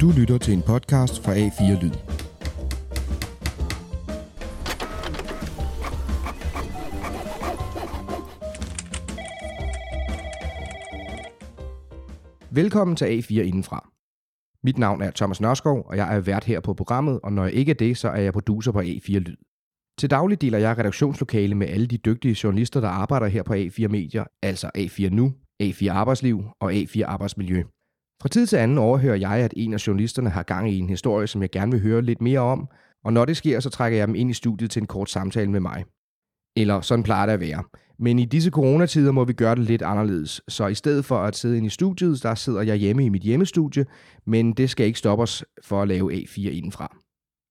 Du lytter til en podcast fra A4 Lyd. Velkommen til A4 Indefra. Mit navn er Thomas Nørskov, og jeg er vært her på programmet, og når jeg ikke er det, så er jeg producer på A4 Lyd. Til daglig deler jeg redaktionslokale med alle de dygtige journalister, der arbejder her på A4 Medier, altså A4 Nu, A4 Arbejdsliv og A4 Arbejdsmiljø. Fra tid til anden overhører jeg, at en af journalisterne har gang i en historie, som jeg gerne vil høre lidt mere om, og når det sker, så trækker jeg dem ind i studiet til en kort samtale med mig. Eller sådan plejer det at være. Men i disse coronatider må vi gøre det lidt anderledes, så i stedet for at sidde inde i studiet, der sidder jeg hjemme i mit hjemmestudie, men det skal ikke stoppe os for at lave A4 Indefra.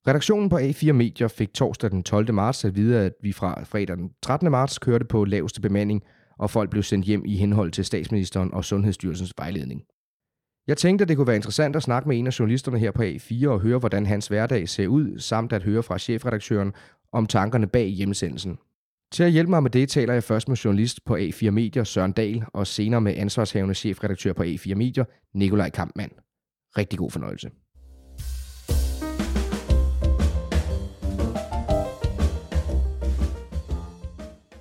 Redaktionen på A4 Medier fik torsdag den 12. marts at vide, at vi fra fredag den 13. marts kørte på laveste bemanding, og folk blev sendt hjem i henhold til statsministeren og Sundhedsstyrelsens vejledning. Jeg tænkte, at det kunne være interessant at snakke med en af journalisterne her på A4 og høre, hvordan hans hverdag ser ud, samt at høre fra chefredaktøren om tankerne bag hjemsendelsen. Til at hjælpe mig med det, taler jeg først med journalist på A4 Medier, Søren Dahl, og senere med ansvarshavende chefredaktør på A4 Medier, Nikolaj Kampmann. Rigtig god fornøjelse.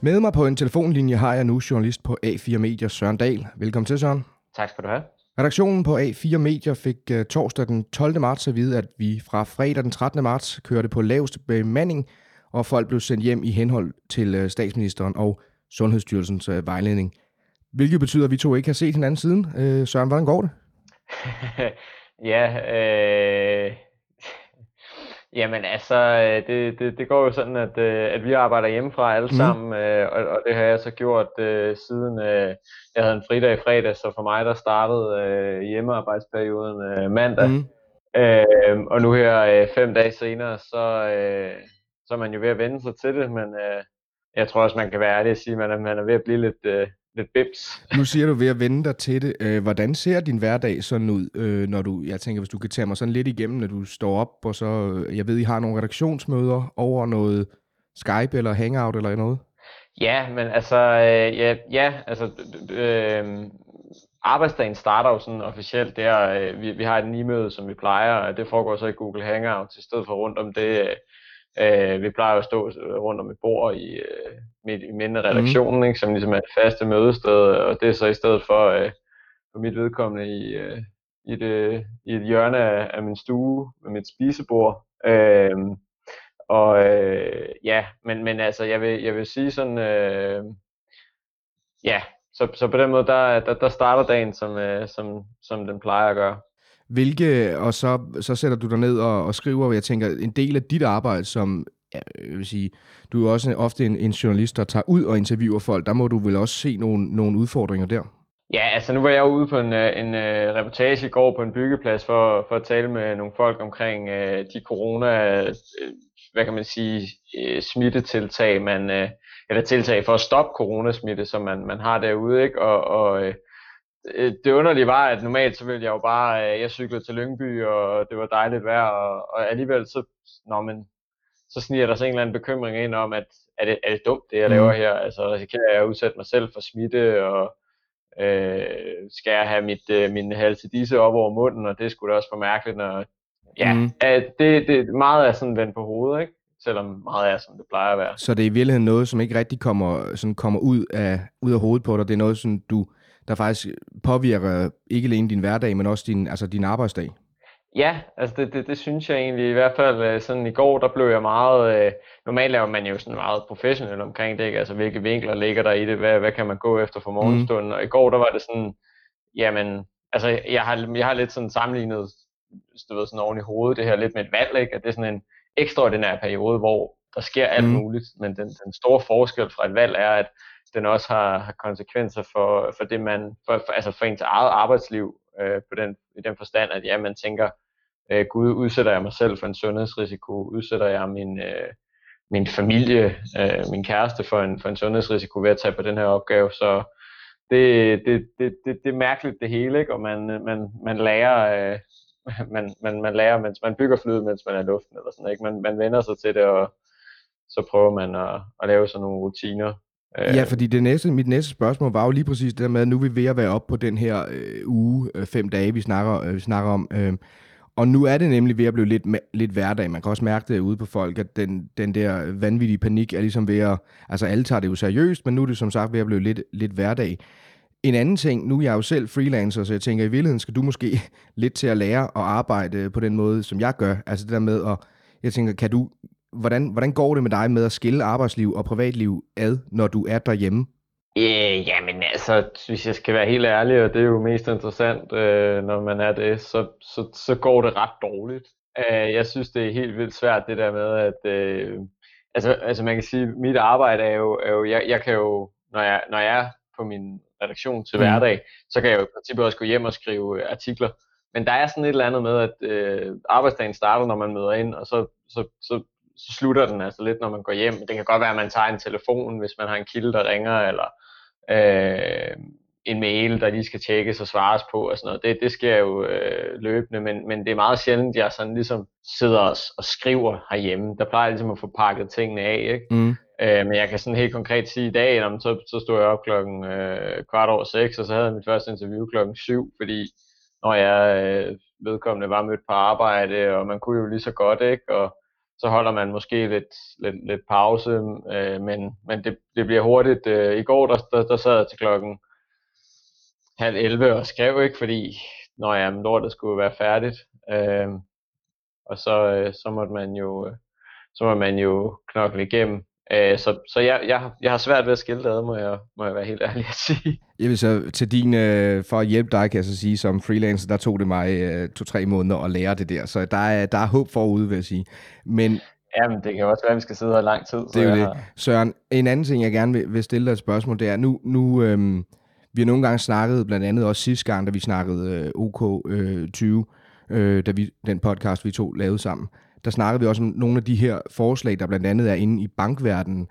Med mig på en telefonlinje har jeg nu journalist på A4 Medier, Søren Dahl. Velkommen til, Søren. Tak skal du have. Redaktionen på A4 Medier fik torsdag den 12. marts at vide, at vi fra fredag den 13. marts kørte på laveste bemanding, og folk blev sendt hjem i henhold til statsministeren og Sundhedsstyrelsens vejledning. Hvilket betyder, at vi to ikke har set hinanden siden. Søren, hvordan går det? Jamen altså, det går jo sådan, at vi arbejder hjemmefra alle sammen, og det har jeg så gjort siden jeg havde en fridag i fredag, så for mig der startede hjemmearbejdsperioden mandag. Og nu her 5 dage senere, så er man jo ved at vende sig til det, men jeg tror også, man kan være ærlig at sige, at man er ved at blive lidt bips. Nu siger du ved at vende dig til det. Hvordan ser din hverdag sådan ud, når du, jeg tænker, hvis du kan tage mig sådan lidt igennem, når du står op, og så, jeg ved, I har nogle redaktionsmøder over noget Skype eller Hangout eller noget? Ja, men altså, arbejdsdagen starter jo sådan officielt der. Vi har et møde, som vi plejer, og det foregår så i Google Hangouts i stedet for rundt om det. Vi plejer at stå rundt om et bord i midten af redaktionen, ikke, som ligesom er et faste mødested, og det er så i stedet for på mit vedkommende i et hjørne af min stue med mit spisebord. Men altså jeg vil sige sådan så på den måde der starter dagen som den plejer at gøre. Og så sætter du dig ned og skriver, og jeg tænker, en del af dit arbejde, som jeg vil sige, du er jo også ofte en journalist, der tager ud og interviewer folk, der må du vel også se nogle udfordringer der? Ja, altså nu var jeg ude på en reportage i går på en byggeplads for at tale med nogle folk omkring de corona, hvad kan man sige, smittetiltag, eller tiltag for at stoppe coronasmitte, som man har derude, ikke? Og det underlige var, at normalt så ville jeg jo bare, jeg cyklede til Lyngby, og det var dejligt vejr, og alligevel så sniger der så en eller anden bekymring ind om, at er det dumt, det jeg laver her? Altså risikerer jeg at udsætte mig selv for smitte, og skal jeg have min halsedisse op over munden, og det skulle da også for mærkeligt, når det meget er sådan vendt på hovedet, ikke? Selvom meget er, som det plejer at være. Så det er i virkeligheden noget, som ikke rigtig kommer ud af hovedet på dig, det er noget, som du der faktisk påvirker ikke alene din hverdag, men også din arbejdsdag? Ja, altså det synes jeg egentlig, i hvert fald sådan i går, der blev jeg meget, normalt laver man jo sådan meget professionel omkring det, ikke? Altså hvilke vinkler ligger der i det, hvad kan man gå efter for morgenstunden, og i går der var det sådan, jamen, altså jeg har lidt sådan sammenlignet, du ved, sådan oven i hovedet, det her lidt med et valg, ikke? At det er sådan en ekstraordinær periode, hvor der sker alt muligt, men den store forskel fra et valg er, at den også har konsekvenser for det man for ens eget arbejdsliv i den forstand, at ja, man tænker, gud, udsætter jeg mig selv for en sundhedsrisiko, udsætter jeg min familie, min kæreste for en sundhedsrisiko ved at tage på den her opgave, så det er mærkeligt det hele, ikke? Og man lærer man lærer, mens man bygger flyet, mens man er i luften eller sådan, ikke? Man vender sig til det, og så prøver man at lave sådan nogle rutiner. Ja, fordi mit næste spørgsmål var jo lige præcis det der med, at nu er vi ved at være oppe på den her uge, 5 dage, vi snakker om. Og nu er det nemlig ved at blive lidt hverdag. Man kan også mærke det ude på folk, at den der vanvittige panik er ligesom ved at... Altså alle tager det jo seriøst, men nu er det som sagt ved at blive lidt hverdag. En anden ting, nu er jeg jo selv freelancer, så jeg tænker, i virkeligheden skal du måske lidt til at lære at arbejde på den måde, som jeg gør. Altså det der med at... Jeg tænker, hvordan går det med dig med at skille arbejdsliv og privatliv ad, når du er derhjemme? Jamen altså, hvis jeg skal være helt ærlig, og det er jo mest interessant, når man er det, så går det ret dårligt. Jeg synes, det er helt vildt svært det der med, at altså man kan sige, mit arbejde er jo jeg kan jo, når jeg er på min redaktion til hverdag, så kan jeg jo i princippet også gå hjem og skrive artikler. Men der er sådan et eller andet med, at arbejdsdagen starter, når man møder ind, og så slutter den altså lidt, når man går hjem. Det kan godt være, at man tager en telefon, hvis man har en kilde, der ringer, eller en mail, der lige skal tjekkes og svares på og sådan noget. Det sker jo løbende, men det er meget sjældent, at jeg sådan ligesom sidder og skriver herhjemme. Der plejer jeg ligesom at få pakket tingene af, ikke? Men jeg kan sådan helt konkret sige i dag, at så stod jeg op klokken 6:15, og så havde jeg mit første interview klokken 7, fordi når jeg vedkommende var mødt på arbejde, og man kunne jo lige så godt, ikke? Og så holder man måske lidt pause, men det bliver hurtigt. I går der sad jeg til klokken 10:30 og skrev, ikke, fordi lortet skulle være færdigt. Og så måtte man jo knokle igennem. Så jeg har svært ved at skille det ad, må jeg være helt ærlig at sige. Jeg vil så til din, for at hjælpe dig, kan jeg så sige, som freelancer, der tog det mig 2-3 måneder at lære det der. Så der er håb forude, vil jeg sige. Men, jamen, det kan også være, at vi skal sidde her lang tid. Det er jo det. Søren, en anden ting, jeg gerne vil stille dig et spørgsmål, det er, nu vi har nogle gange snakket, blandt andet også sidste gang, da vi snakkede OK20, den podcast, vi to lavede sammen. Der snakkede vi også om nogle af de her forslag, der blandt andet er inde i bankverdenen,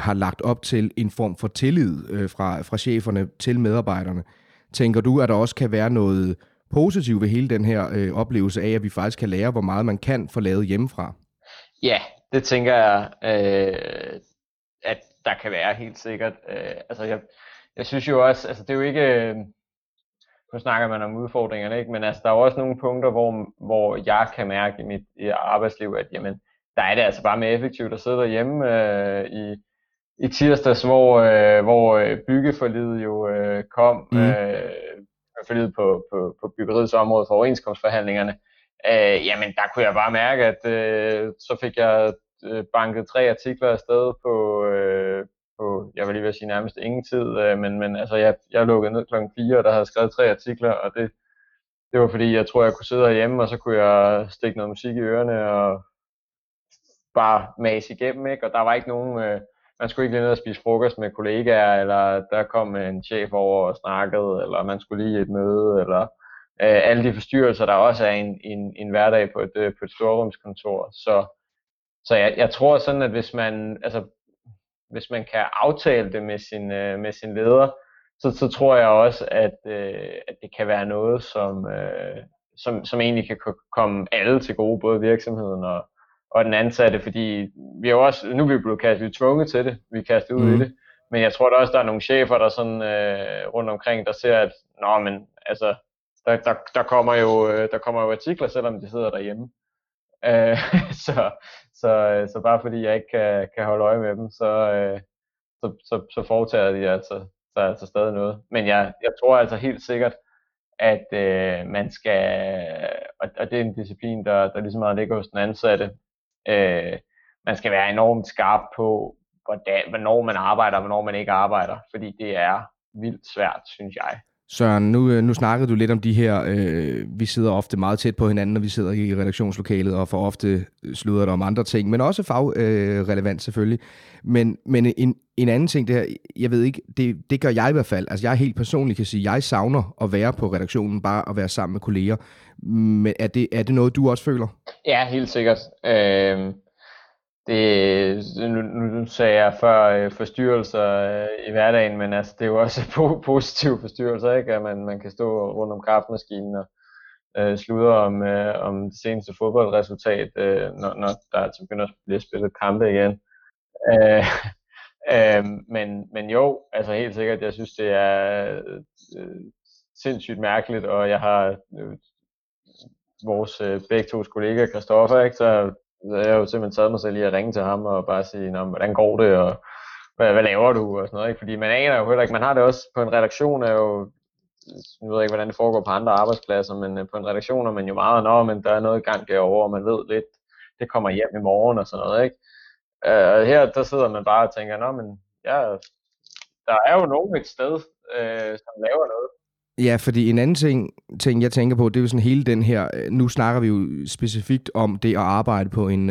har lagt op til en form for tillid fra cheferne til medarbejderne. Tænker du, at der også kan være noget positivt ved hele den her oplevelse af, at vi faktisk kan lære, hvor meget man kan få lavet hjemmefra? Ja, det tænker jeg, at der kan være helt sikkert. Jeg synes jo også, altså det er jo ikke... Nu snakker man om udfordringerne, ikke? Men altså, der er også nogle punkter, hvor jeg kan mærke i mit arbejdsliv, at jamen, der er det altså bare mere effektivt at sidde derhjemme i tirsdags, hvor byggeforliget jo kom, forliget på byggeriets område for overenskomstforhandlingerne. Jamen, der kunne jeg bare mærke, at så fik jeg banket 3 artikler afsted på... jeg vil lige ved at sige nærmest ingen tid, men altså jeg lukkede ned klokken 4, og der havde skrevet 3 artikler, og det var fordi, jeg tror jeg kunne sidde herhjemme, og så kunne jeg stikke noget musik i ørerne, og bare mase igennem, ikke? Og der var ikke nogen, man skulle ikke lige ned og spise frokost med kollegaer, eller der kom en chef over og snakkede, eller man skulle lige et møde, eller alle de forstyrrelser, der også er en hverdag på et storrumskontor, så jeg tror sådan, at hvis man kan aftale det med sin leder, så tror jeg også, at det kan være noget, som egentlig kan komme alle til gode, både virksomheden og den ansatte, fordi vi er også, nu er vi blevet kastet tvunget til det, vi er kastet ud i det, men jeg tror der også, der er nogle chefer, der sådan rundt omkring, der ser, at der kommer jo artikler, selvom de sidder derhjemme. Så bare fordi jeg ikke kan holde øje med dem, så foretager de altså stadig noget. Men jeg tror altså helt sikkert, at man skal, og det er en disciplin, der ligesom meget ligger hos den ansatte, man skal være enormt skarp på, hvornår man arbejder, og hvornår man ikke arbejder, fordi det er vildt svært, synes jeg. Søren, nu snakkede du lidt om de her, vi sidder ofte meget tæt på hinanden, når vi sidder i redaktionslokalet, og for ofte sluder der om andre ting, men også fagrelevant selvfølgelig. Men en anden ting, det her, jeg ved ikke, det gør jeg i hvert fald. Altså jeg helt personligt kan sige, at jeg savner at være på redaktionen, bare at være sammen med kolleger. Men er det noget, du også føler? Ja, helt sikkert. Nu sagde jeg før forstyrrelser i hverdagen, men altså, det er jo også positive forstyrrelser, ikke? At man kan stå rundt om kaffemaskinen og sludre om det seneste fodboldresultat, når der begynder at blive spillet kampe igen. Men jo, altså helt sikkert, jeg synes det er sindssygt mærkeligt, og jeg har vores begge to kollegaer, Christoffer, ikke? Så jeg har jo simpelthen taget mig selv lige at ringe til ham og bare sige, hvordan går det, og hvad laver du, og sådan noget, ikke? Fordi man aner jo heller ikke, man har det også på en redaktion, er jo, nu ved jeg ikke, hvordan det foregår på andre arbejdspladser, men på en redaktion er man jo meget, men der er noget i gang derovre, og man ved lidt, det kommer hjem i morgen, og sådan noget, ikke? Og her, der sidder man bare og tænker, der er jo nogen et sted, som laver noget. Ja, fordi en anden ting, jeg tænker på, det er jo sådan hele den her, nu snakker vi jo specifikt om det at arbejde på en,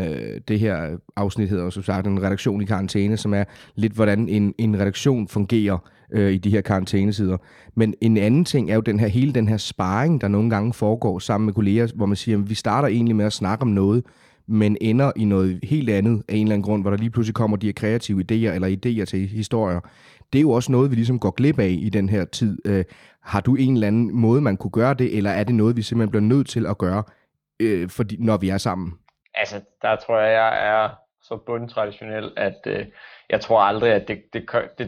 det her afsnit hedder jo som sagt en redaktion i karantæne, som er lidt hvordan en redaktion fungerer i de her karantænesider. Men en anden ting er jo hele den her sparring, der nogle gange foregår sammen med kolleger, hvor man siger, at vi starter egentlig med at snakke om noget, men ender i noget helt andet af en eller anden grund, hvor der lige pludselig kommer de her kreative idéer eller idéer til historier. Det er jo også noget, vi ligesom går glip af i den her tid. Har du en eller anden måde, man kunne gøre det, eller er det noget, vi simpelthen bliver nødt til at gøre, fordi, når vi er sammen? Altså, der tror jeg er så bundtraditionel, at jeg tror aldrig, at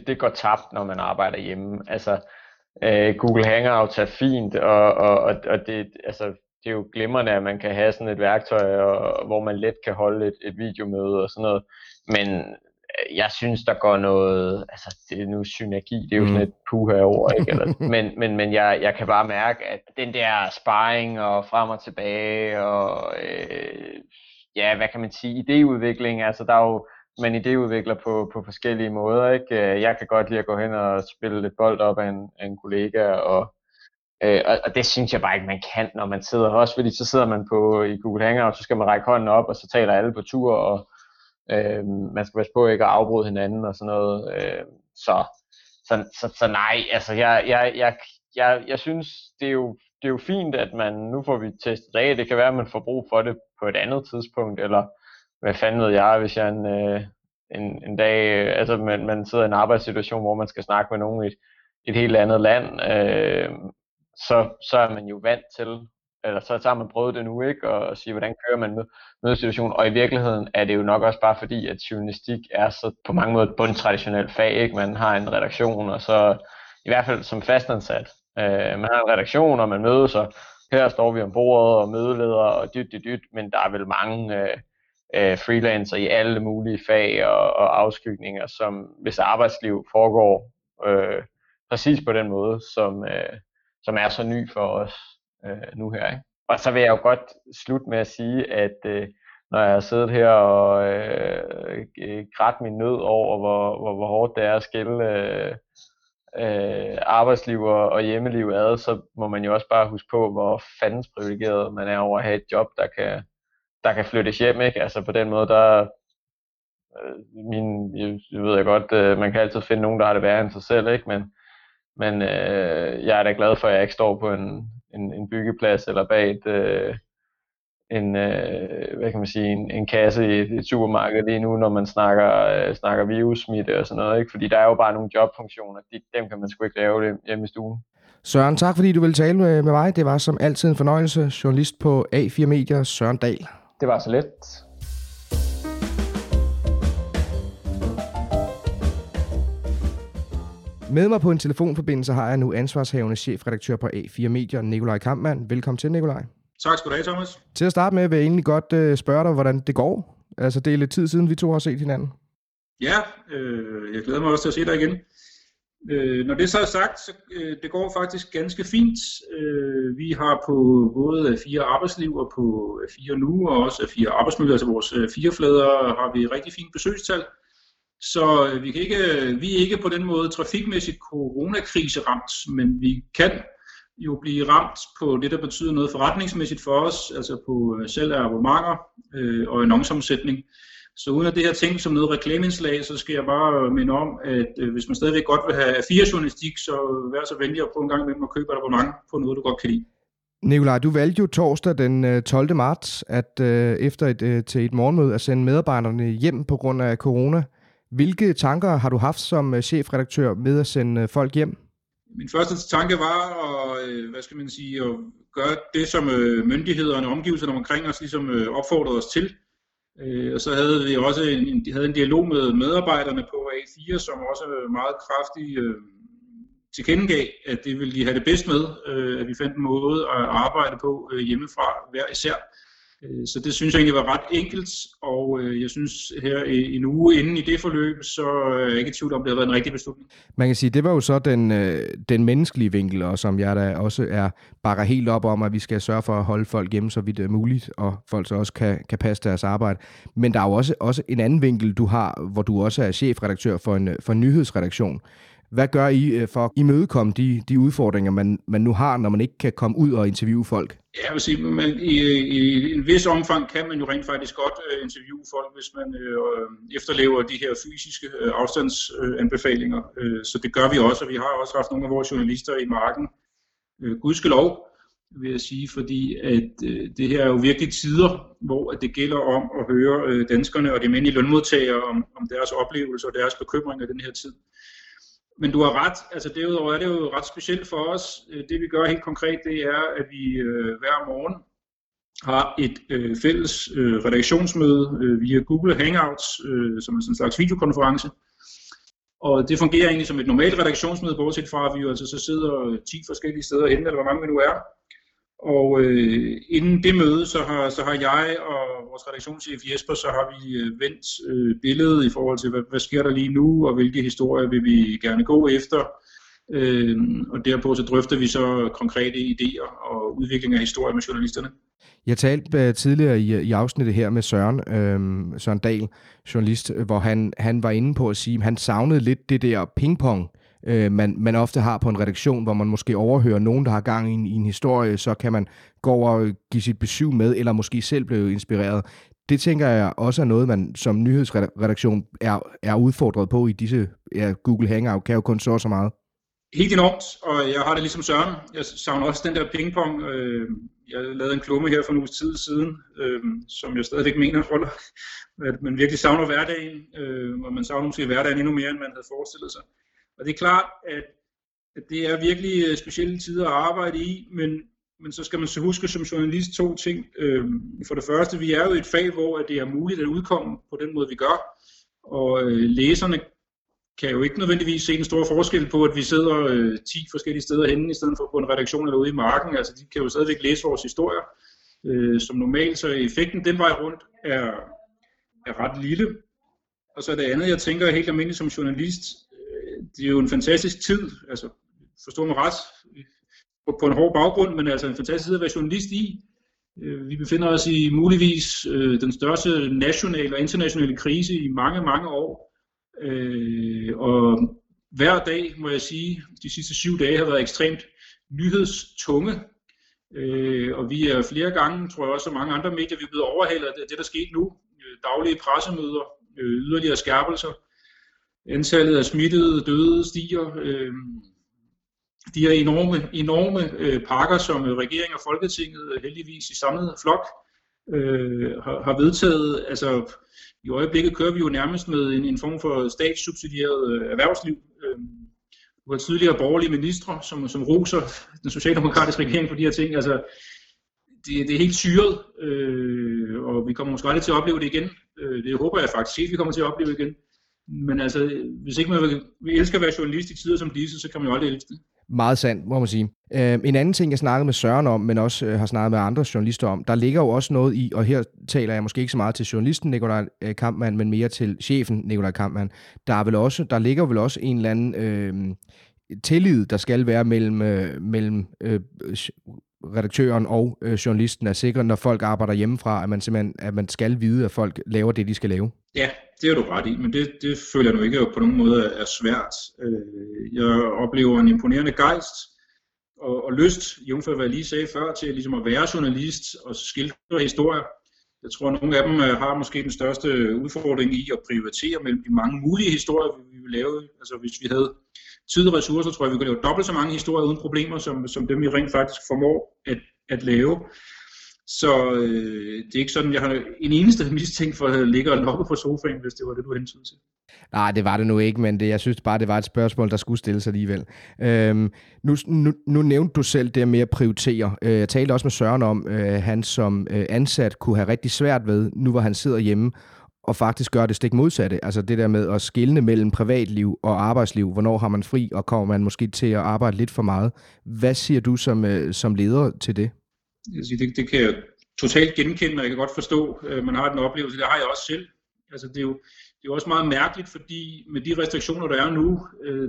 det går tabt, når man arbejder hjemme. Altså, Google Hangouts er fint, og det altså... Det er jo glimrende, at man kan have sådan et værktøj, og hvor man let kan holde et videomøde og sådan noget. Men jeg synes, der går noget... Altså, det er nu synergi, det er jo sådan et puha-ord, ikke? Eller, men jeg kan bare mærke, at den der sparring og frem og tilbage, og hvad kan man sige, idéudvikling, altså der er jo... Man idéudvikler på forskellige måder, ikke? Jeg kan godt lide at gå hen og spille lidt bold op af en kollega, og det synes jeg bare ikke, man kan, når man sidder også, fordi så sidder man i Google Hangout, så skal man række hånden op, og så taler alle på tur, og man skal passe på ikke at afbryde hinanden og sådan noget. Så nej, altså jeg synes, det er jo fint, at man nu får vi testet af. Det kan være, at man får brug for det på et andet tidspunkt, eller hvad fanden ved jeg, hvis jeg en dag, altså man sidder i en arbejdssituation, hvor man skal snakke med nogen i et helt andet land, så er man jo vant til, eller så har man prøvet det nu, ikke, og sige, hvordan kører man mødesituationen, og i virkeligheden er det jo nok også bare fordi, at journalistik er så på mange måder et bundtraditionelt fag, ikke, man har en redaktion, og så i hvert fald som fastansat, man har en redaktion, og man mødes, og her står vi om bordet, og mødeleder, og dyt, men der er vel mange freelancer i alle mulige fag og afskygninger, som hvis arbejdsliv foregår præcis på den måde, som er så ny for os nu her, ikke? Og så vil jeg jo godt slutte med at sige, at når jeg har siddet her og grædt min nød over, hvor hårdt det er at skille arbejdsliv og hjemmeliv ad, så må man jo også bare huske på, hvor fandens privilegeret man er over at have et job, der kan flyttes hjem, ikke? Altså på den måde, der... Jeg ved jeg godt, man kan altid finde nogen, der har det værre end sig selv, ikke? Men jeg er da glad for, at jeg ikke står på en byggeplads eller bag en kasse i et supermarked lige nu, når man snakker virussmitte og sådan noget, ikke? Fordi der er jo bare nogle jobfunktioner, dem kan man sgu ikke lave hjemme i stuen. Søren, tak fordi du ville tale med mig. Det var som altid en fornøjelse. Journalist på A4 Medier, Søren Dahl. Det var så let. Med mig på en telefonforbindelse har jeg nu ansvarshavende chefredaktør på A4 Medier, Nikolaj Kampmann. Velkommen til, Nikolaj. Tak skal du have, Thomas. Til at starte med vil jeg egentlig godt spørge dig, hvordan det går. Altså, det er lidt tid siden, vi to har set hinanden. Ja, jeg glæder mig også til at se dig igen. Når det så er sagt, så det går faktisk ganske fint. Vi har på både A4 Arbejdsliv og på A4 Nu og også A4 Arbejdsmiljø, altså vores fireflader, har vi rigtig fint besøgstal. Så vi er ikke på den måde trafikmæssigt coronakrise ramt, men vi kan jo blive ramt på det, der betyder noget forretningsmæssigt for os, altså på salg af abonnementer og annonceomsætning. Så uden at det her ting som noget reklameindslag, så skal jeg bare minde om, at hvis man stadigvæk godt vil have A4-journalistik, så vær så venlig at prøve en gang med dem at købe et abonnement på noget, du godt kan lide. Nikolaj, du valgte jo torsdag den 12. marts til et morgenmøde at sende medarbejderne hjem på grund af corona. Hvilke tanker har du haft som chefredaktør med at sende folk hjem? Min første tanke var at gøre det, som myndighederne og omgivelserne omkring os ligesom opfordrede os til. Og så havde vi også en dialog med medarbejderne på A4, som også meget kraftigt tilkendegav, at det ville de have det bedst med, at vi fandt en måde at arbejde på hjemmefra hver især. Så det synes jeg egentlig var ret enkelt, og jeg synes her en uge inden i det forløb, så er jeg ikke i tvivl om, det har været en rigtig beslutning. Man kan sige, det var jo så den menneskelige vinkel, og som jeg da også bakker helt op om, at vi skal sørge for at holde folk hjemme så vidt muligt, og folk så også kan passe deres arbejde. Men der er jo også en anden vinkel, du har, hvor du også er chefredaktør for en nyhedsredaktion. Hvad gør I for at imødekomme de udfordringer, man nu har, når man ikke kan komme ud og interviewe folk? Ja, jeg vil sige, men i en vis omfang kan man jo rent faktisk godt interviewe folk, hvis man efterlever de her fysiske afstandsanbefalinger. Så det gør vi også, og vi har også haft nogle af vores journalister i marken. Gudskelov, vil jeg sige, fordi at det her er jo virkelig tider, hvor det gælder om at høre danskerne og de almindelige lønmodtagere om deres oplevelser og deres bekymringer i den her tid. Men du har ret, altså derudover er det jo ret specielt for os. Det vi gør helt konkret, det er, at vi hver morgen har et fælles redaktionsmøde via Google Hangouts, som er sådan en slags videokonference. Og det fungerer egentlig som et normalt redaktionsmøde, bortset fra at vi jo altså så sidder 10 forskellige steder henne, eller hvor mange vi nu er. Og inden det møde, så har jeg og vores redaktionschef Jesper, så har vi vendt billedet i forhold til, hvad sker der lige nu, og hvilke historier vil vi gerne gå efter. Og derpå så drøfter vi så konkrete idéer og udvikling af historier med journalisterne. Jeg talte tidligere i afsnittet her med Søren Dahl, journalist, hvor han var inde på at sige, at han savnede lidt det der pingpong, man ofte har på en redaktion, hvor man måske overhører nogen, der har gang i en historie, så kan man gå over og give sit besyv med, eller måske selv blive inspireret. Det tænker jeg også er noget, man som nyhedsredaktion er udfordret på i disse Google Hangout, kan jo kun så meget. Helt enormt, og jeg har det ligesom Søren. Jeg savner også den der pingpong. Jeg lavede en klumme her for en uges tid siden, som jeg stadigvæk mener holder, at man virkelig savner hverdagen, og man savner måske hverdagen endnu mere, end man havde forestillet sig. Og det er klart, at det er virkelig specielle tider at arbejde i, men så skal man så huske som journalist to ting. For det første, vi er jo et fag, hvor det er muligt at udkomme på den måde, vi gør. Og læserne kan jo ikke nødvendigvis se en stor forskel på, at vi sidder 10 forskellige steder henne, i stedet for på en redaktion eller ude i marken. Altså, de kan jo stadigvæk læse vores historier som normalt, så effekten den vej rundt er ret lille. Og så det andet, jeg tænker helt almindeligt som journalist, det er jo en fantastisk tid, altså forstår man ret, på en hård baggrund, men altså en fantastisk tid at være journalist i. Vi befinder os i muligvis den største nationale og internationale krise i mange, mange år. Og hver dag, må jeg sige, de sidste 7 dage har været ekstremt nyhedstunge. Og vi er flere gange, tror jeg også, og mange andre medier, vi er blevet overhalet af det, der skete nu. Daglige pressemøder, yderligere skærpelser. Antallet af smittede, døde stiger. De her enorme pakker, som regeringen og Folketinget heldigvis i samlet flok har vedtaget. Altså, i øjeblikket kører vi jo nærmest med en form for statssubsidieret erhvervsliv. Du har tidligere borgerlige ministre, som roser den socialdemokratiske regering på de her ting. Altså, det er helt syret, og vi kommer måske aldrig til at opleve det igen. Det håber jeg faktisk ikke, vi kommer til at opleve igen. Men altså, hvis ikke man elsker at være journalist i tider som disse, så kan man jo aldrig elske det. Meget sandt, må man sige. En anden ting, jeg snakkede med Søren om, men også har snakket med andre journalister om, der ligger jo også noget i, og her taler jeg måske ikke så meget til journalisten Nikolaj Kampmann, men mere til chefen Nikolaj Kampmann. Der ligger vel også en eller anden tillid, der skal være mellem redaktøren og journalisten, er sikkert, når folk arbejder hjemmefra, at man skal vide, at folk laver det, de skal lave. Ja, det har du ret i, men det føler jeg nu ikke på nogen måde er svært. Jeg oplever en imponerende gejst og lyst, jævnfør hvad jeg lige sagde før, til ligesom at være journalist og skildre historier. Jeg tror, at nogle af dem har måske den største udfordring i at prioritere mellem de mange mulige historier, vi vil lave. Altså, hvis vi havde tid og ressourcer, tror jeg, vi kunne lave dobbelt så mange historier uden problemer, som dem vi rent faktisk formår at lave. Så det er ikke sådan, jeg har en eneste mistænkt for at ligge og lokke på sofaen, hvis det var det, du hentede til. Nej, det var det nu ikke, men jeg synes bare, det var et spørgsmål, der skulle stilles alligevel. Nu nævnte du selv det med at prioritere. Jeg talte også med Søren om, han som ansat kunne have rigtig svært ved, nu hvor han sidder hjemme, og faktisk gøre det stik modsatte. Altså det der med at skelne mellem privatliv og arbejdsliv. Hvornår har man fri, og kommer man måske til at arbejde lidt for meget? Hvad siger du som leder til det? Det kan jeg totalt genkende, og jeg kan godt forstå, man har den oplevelse. Det har jeg også selv. Altså det er jo også meget mærkeligt, fordi med de restriktioner, der er nu,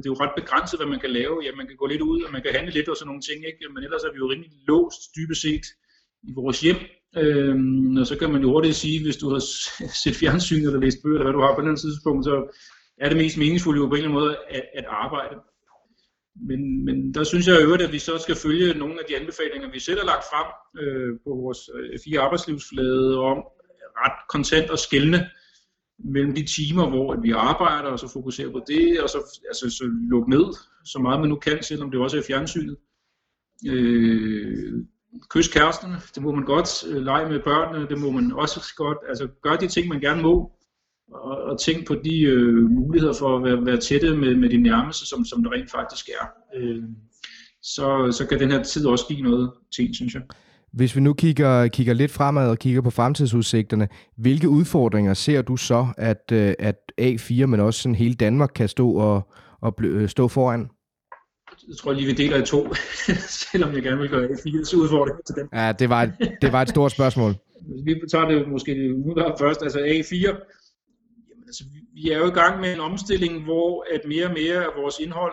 det er jo ret begrænset, hvad man kan lave. Ja, man kan gå lidt ud, og man kan handle lidt og sådan nogle ting, ikke? Men ellers er vi jo rimelig låst, dybest set, i vores hjem. Og så kan man jo hurtigt sige, hvis du har set fjernsyn eller læst bøger, eller hvad du har på et eller andet tidspunkt, så er det mest meningsfulde jo på en eller anden måde at arbejde. Men der synes jeg i øvrigt, at vi så skal følge nogle af de anbefalinger, vi selv har lagt frem på vores A4 arbejdslivsflade om ret kontant og skelne mellem de timer, hvor vi arbejder, og så fokusere på det, og så lukke ned så meget man nu kan, selvom det også er fjernsynet. Kys kæresten, det må man godt. Lege med børnene, det må man også godt. Altså gør de ting, man gerne må, og tænk på de muligheder for at være tætte med de nærmeste, som der rent faktisk er. Så kan den her tid også give noget til, synes jeg. Hvis vi nu kigger lidt fremad og kigger på fremtidsudsigterne, hvilke udfordringer ser du så, at A4, men også sådan hele Danmark kan stå og stå foran? Jeg tror lige, vi deler i to, selvom jeg gerne vil gøre A4's udfordringer til dem. Ja, det var et stort spørgsmål. Vi tager det måske udgangspunkt først, altså A4. Jamen, altså, vi er jo i gang med en omstilling, hvor at mere og mere af vores indhold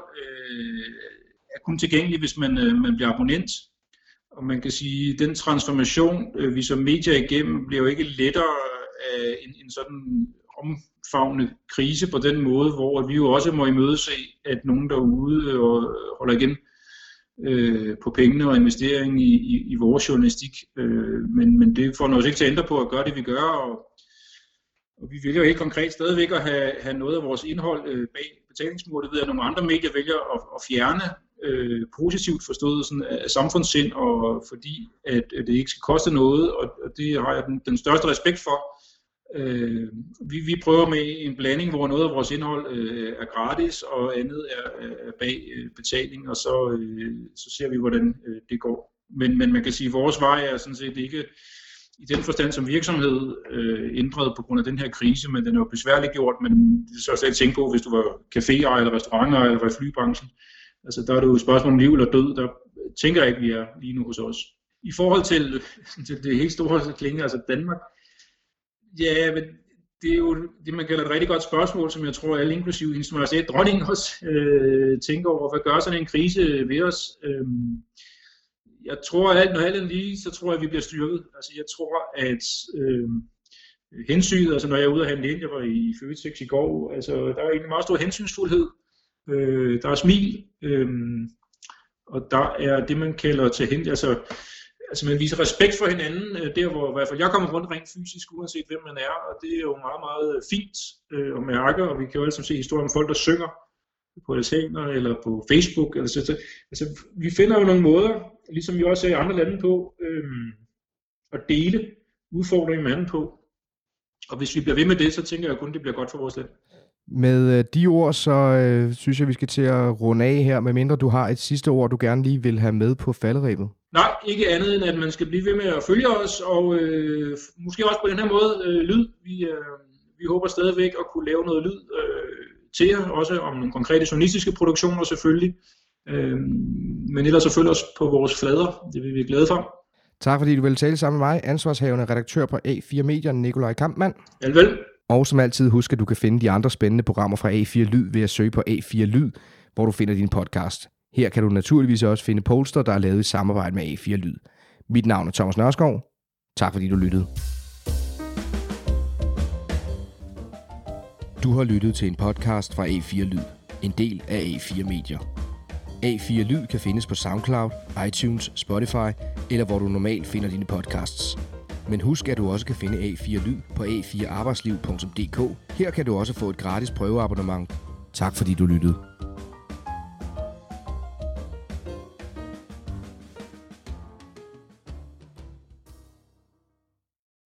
er kun tilgængelig, hvis man bliver abonnent. Og man kan sige, at den transformation, vi som medier igennem, bliver jo ikke lettere af en sådan omfavnende krise på den måde, hvor vi jo også må imødese, at nogen derude holder igen på pengene og investeringen i vores journalistik. Men det får nok ikke til at ændre på at gøre det, vi gør. Og vi vælger jo helt konkret stadigvæk at have noget af vores indhold bag betalingsmur. Det ved jeg, at nogle andre medier vælger at fjerne. Positivt forstået sådan af samfundssind, og fordi at det ikke skal koste noget, og det har jeg den største respekt for. Vi prøver med en blanding, hvor noget af vores indhold er gratis, og andet er bag betaling, og så ser vi, hvordan det går. Men man kan sige, at vores vej er sådan set ikke i den forstand som virksomhed ændret på grund af den her krise, men den er jo besværligt gjort, men det skal jeg slet ikke tænke på, hvis du var caféer eller restauranter eller var i flybranchen. Altså der er det jo et spørgsmål om liv eller død, der tænker jeg ikke, vi er lige nu hos os. I forhold til det helt store klinge, altså Danmark, ja, men det er jo det, man kalder et rigtig godt spørgsmål, som jeg tror alle, inklusive hendes majestæt dronningen også, tænker over. Hvad gør sådan en krise ved os? Jeg tror, at når alt er lige, så tror jeg, at vi bliver styrket. Altså jeg tror, at hensynet, altså når jeg er ude og handle ind, jeg var i Føtex i går, altså der er egentlig meget stor hensynsfuldhed. Der er smil, og der er det, man kalder til hende, altså man viser respekt for hinanden, der hvor i hvert fald jeg kommer rundt rent fysisk, uanset hvem man er, og det er jo meget, meget fint at mærke, og vi kan jo altid se historier om folk, der synger på altaner eller på Facebook, eller sådan. Altså vi finder jo nogle måder, ligesom vi også ser i andre lande på, at dele udfordringen med anden på, og hvis vi bliver ved med det, så tænker jeg kun, det bliver godt for vores land. Med de ord, så synes jeg, vi skal til at runde af her, medmindre du har et sidste ord, du gerne lige vil have med på falderebet. Nej, ikke andet end, at man skal blive ved med at følge os, og måske også på den her måde lyd. Vi håber stadigvæk at kunne lave noget lyd til jer, også om nogle konkrete journalistiske produktioner selvfølgelig. Men ellers så følg os på vores flader, det vil vi glæde for. Tak fordi du ville tale sammen med mig, ansvarshavende redaktør på A4 Medier, Nikolaj Kampmann. Alvel. Og som altid husk, at du kan finde de andre spændende programmer fra A4 Lyd ved at søge på A4 Lyd, hvor du finder din podcast. Her kan du naturligvis også finde poster, der er lavet i samarbejde med A4 Lyd. Mit navn er Thomas Nørskov. Tak fordi du lyttede. Du har lyttet til en podcast fra A4 Lyd, en del af A4 Medier. A4 Lyd kan findes på SoundCloud, iTunes, Spotify eller hvor du normalt finder dine podcasts. Men husk, at du også kan finde A4 Lyd på a4arbejdsliv.dk. Her kan du også få et gratis prøveabonnement. Tak fordi du lyttede.